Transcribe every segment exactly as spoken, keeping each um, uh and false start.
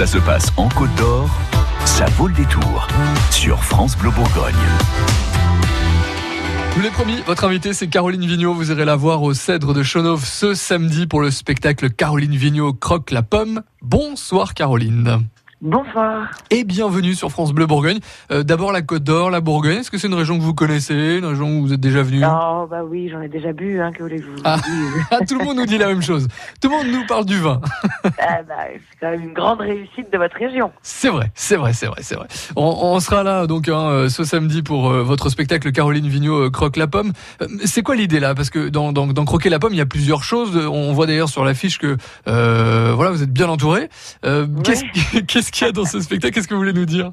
ça se passe en Côte d'Or, ça vaut le détour sur France Bleu Bourgogne. Je vous l'ai promis, votre invitée c'est Caroline Vigneault. Vous irez la voir au Cèdre de Chenôve ce samedi pour le spectacle Caroline Vigneault croque la pomme. Bonsoir Caroline. Bonsoir. Et bienvenue sur France Bleu Bourgogne. Euh, d'abord la Côte d'Or, la Bourgogne. Est-ce que c'est une région que vous connaissez, une région où vous êtes déjà venu? Oh bah oui, j'en ai déjà bu. Hein, que voulez-vous ah, ah, tout le monde nous dit la même chose. Tout le monde nous parle du vin. Ah bah, c'est quand même une grande réussite de votre région. C'est vrai, c'est vrai, c'est vrai, c'est vrai. On, on sera là donc hein, ce samedi pour euh, votre spectacle Caroline Vigneault euh, croque la pomme. Euh, c'est quoi l'idée là? Parce que dans, dans, dans croquer la pomme, il y a plusieurs choses. On voit d'ailleurs sur l'affiche que euh, voilà, vous êtes bien entouré. Euh, oui. Qu'est-ce, qu'est-ce Qu'est-ce qu'il y a dans ce spectacle? Qu'est-ce que vous voulez nous dire?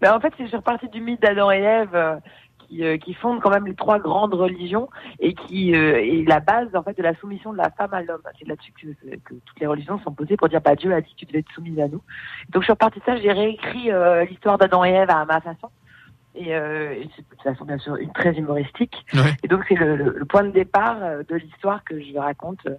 Ben en fait, c'est sur partie du mythe d'Adam et Ève euh, qui, euh, qui fondent quand même les trois grandes religions et qui euh, est la base en fait de la soumission de la femme à l'homme. C'est là-dessus que, que toutes les religions sont posées pour dire bah, Dieu a dit tu devais être soumise à nous. Donc sur partie de ça, j'ai réécrit euh, l'histoire d'Adam et Ève à ma façon. Et, euh, et c'est de façon bien sûr très humoristique. Ouais. Et donc c'est le, le, le point de départ de l'histoire que je raconte euh,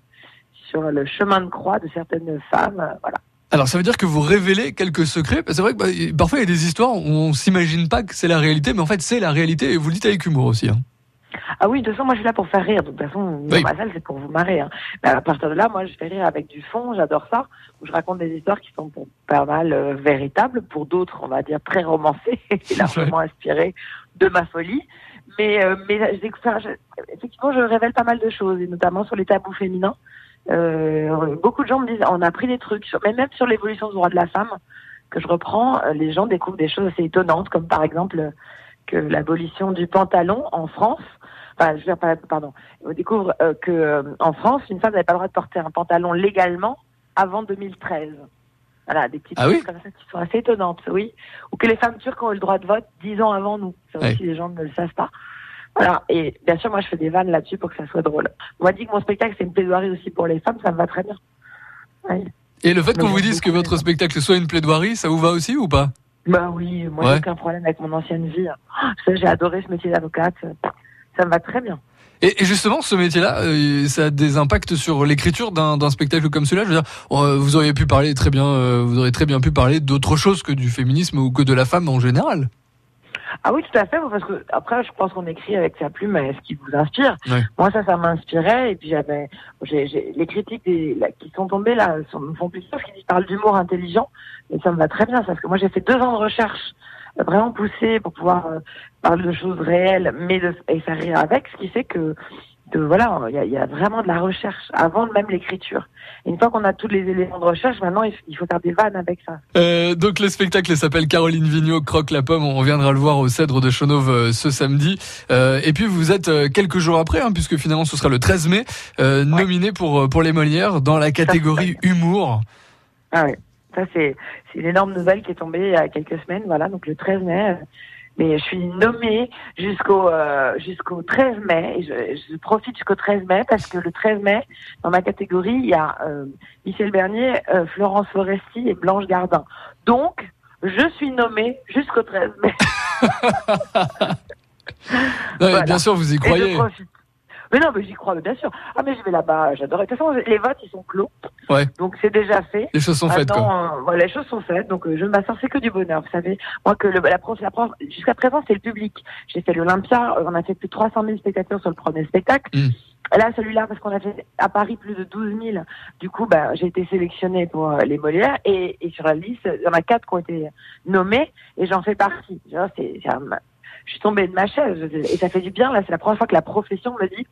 sur le chemin de croix de certaines femmes. Euh, voilà. Alors ça veut dire que vous révélez quelques secrets, parce que c'est vrai que bah, parfois il y a des histoires où on ne s'imagine pas que c'est la réalité, mais en fait c'est la réalité, et vous le dites avec humour aussi. Hein. Ah oui, de toute façon moi je suis là pour faire rire, de toute façon oui. Dans ma salle c'est pour vous marrer. Hein. Mais à partir de là, moi je fais rire avec du fond, j'adore ça, où je raconte des histoires qui sont pour pas mal euh, véritables, pour d'autres on va dire très romancées, et largement inspirées de ma folie. Mais, euh, mais enfin, je, effectivement je révèle pas mal de choses, et notamment sur les tabous féminins. Euh, beaucoup de gens me disent on a appris des trucs, mais même sur l'évolution du droit de la femme que je reprends, les gens découvrent des choses assez étonnantes, comme par exemple que l'abolition du pantalon en France, enfin je veux dire pardon, on découvre euh, que euh, en France une femme n'avait pas le droit de porter un pantalon légalement avant deux mille treize. Voilà, des petites ah choses oui comme ça qui sont assez étonnantes, oui. Ou que les femmes turques ont eu le droit de vote dix ans avant nous, ça aussi oui. Les gens ne le savent pas. Voilà, et bien sûr, moi, je fais des vannes là-dessus pour que ça soit drôle. On m'a dit que mon spectacle, c'est une plaidoirie aussi pour les femmes, ça me va très bien. Ouais. Et le fait donc, qu'on vous dise que votre bien. Spectacle soit une plaidoirie, ça vous va aussi ou pas? Bah oui, moi, ouais. J'ai aucun problème avec mon ancienne vie. Oh, j'ai adoré ce métier d'avocate, ça me va très bien. Et, et justement, ce métier-là, euh, ça a des impacts sur l'écriture d'un, d'un spectacle comme celui-là. Je veux dire, euh, vous auriez pu parler très bien, euh, vous auriez très bien pu parler d'autre chose que du féminisme ou que de la femme en général. Ah oui, tout à fait, parce que après, je pense qu'on écrit avec sa plume ce qui vous inspire. Oui. Moi, ça, ça m'inspirait, et puis j'avais, j'ai, j'ai, les critiques des, là, qui sont tombées là, sont, me font plaisir, parce qu'ils parlent d'humour intelligent, et ça me va très bien, parce que moi, j'ai fait deux ans de recherche vraiment poussée pour pouvoir euh, parler de choses réelles, mais de, et faire rire avec, ce qui fait que, de, voilà, il y a, y a vraiment de la recherche, avant même l'écriture. Et une fois qu'on a tous les éléments de recherche, maintenant il faut faire des vannes avec ça. Euh, donc le spectacle s'appelle Caroline Vigneault croque la pomme, on reviendra le voir au Cèdre de Chenôve ce samedi. Euh, et puis vous êtes quelques jours après, hein, puisque finalement ce sera le treize mai, euh, ouais. nominé pour, pour les Molières dans la catégorie ça, humour. Ah oui, ça c'est, c'est une énorme nouvelle qui est tombée il y a quelques semaines, voilà, donc le treize mai... Euh... Mais je suis nommée jusqu'au euh, jusqu'au treize mai. Et je, je profite jusqu'au treize mai parce que le treize mai, dans ma catégorie, il y a euh, Michel Bernier, euh, Florence Foresti et Blanche Gardin. Donc, je suis nommée jusqu'au treize mai. Non, voilà. Bien sûr, vous y croyez. Et je profite. Mais non, mais j'y crois, mais bien sûr. Ah, mais je vais là-bas, j'adore. De toute façon, les votes, ils sont clos. Ouais. Donc, c'est déjà fait. Les choses sont faites, quoi. Euh, voilà, les choses sont faites. Donc, euh, je m'assure, c'est que du bonheur. Vous savez, moi, que le, la prof, la prof, jusqu'à présent, c'est le public. J'ai fait l'Olympia. On a fait plus de trois cent mille spectateurs sur le premier spectacle. Mmh. Là, celui-là, parce qu'on a fait à Paris plus de douze mille. Du coup, bah, j'ai été sélectionnée pour euh, les Molières. Et, et sur la liste, il y en a quatre qui ont été nommés. Et j'en fais partie. Genre, c'est, c'est un, je suis tombée de ma chaise et ça fait du bien. Là, c'est la première fois que la profession me dit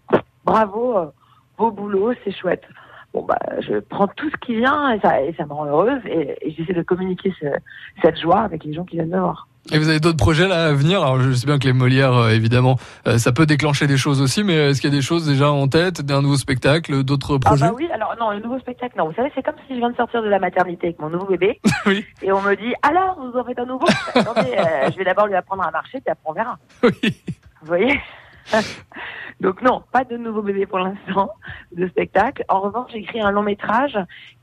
bravo, euh, beau boulot, c'est chouette. Bon, bah, je prends tout ce qui vient et ça, et ça me rend heureuse et, et j'essaie de communiquer ce, cette joie avec les gens qui viennent me voir. Et vous avez d'autres projets là à venir? Alors, je sais bien que les Molières, euh, évidemment, euh, ça peut déclencher des choses aussi, mais est-ce qu'il y a des choses déjà en tête, d'un nouveau spectacle, d'autres projets? Ah bah oui, alors non, le nouveau spectacle, non. Vous savez, c'est comme si je viens de sortir de la maternité avec mon nouveau bébé, oui. Et on me dit, alors, vous en faites un nouveau? Attendez, euh, je vais d'abord lui apprendre à marcher, puis après on verra. Oui. Vous voyez? Donc non, pas de nouveau bébé pour l'instant, de spectacle. En revanche, j'écris un long métrage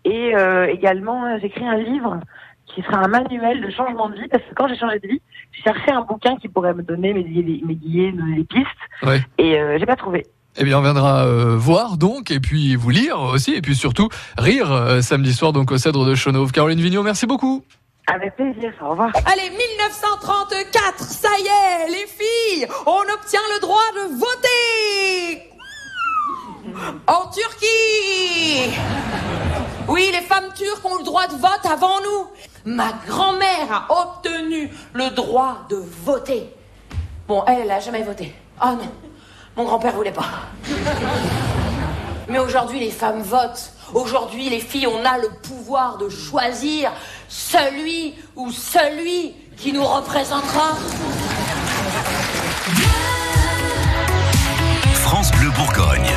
et euh, également, j'écris un livre qui sera un manuel de changement de vie, parce que quand j'ai changé de vie, j'ai cherché un bouquin qui pourrait me donner mes guides, mes guides, mes pistes, ouais. et euh, j'ai pas trouvé. Eh bien, on viendra euh, voir donc, et puis vous lire aussi, et puis surtout rire euh, samedi soir donc au Cèdre de Chenôve. Caroline Vigneault, merci beaucoup. Avec plaisir, au revoir. Allez, dix-neuf cent trente-quatre, ça y est, les filles, on obtient le droit de voter en Turquie. Oui, les femmes turques ont le droit de vote avant nous. Ma grand-mère a obtenu le droit de voter. Bon, elle, elle a jamais voté. Ah non, mon grand-père voulait pas. Mais aujourd'hui, les femmes votent. Aujourd'hui, les filles, on a le pouvoir de choisir celui ou celui qui nous représentera. France Bleu Bourgogne.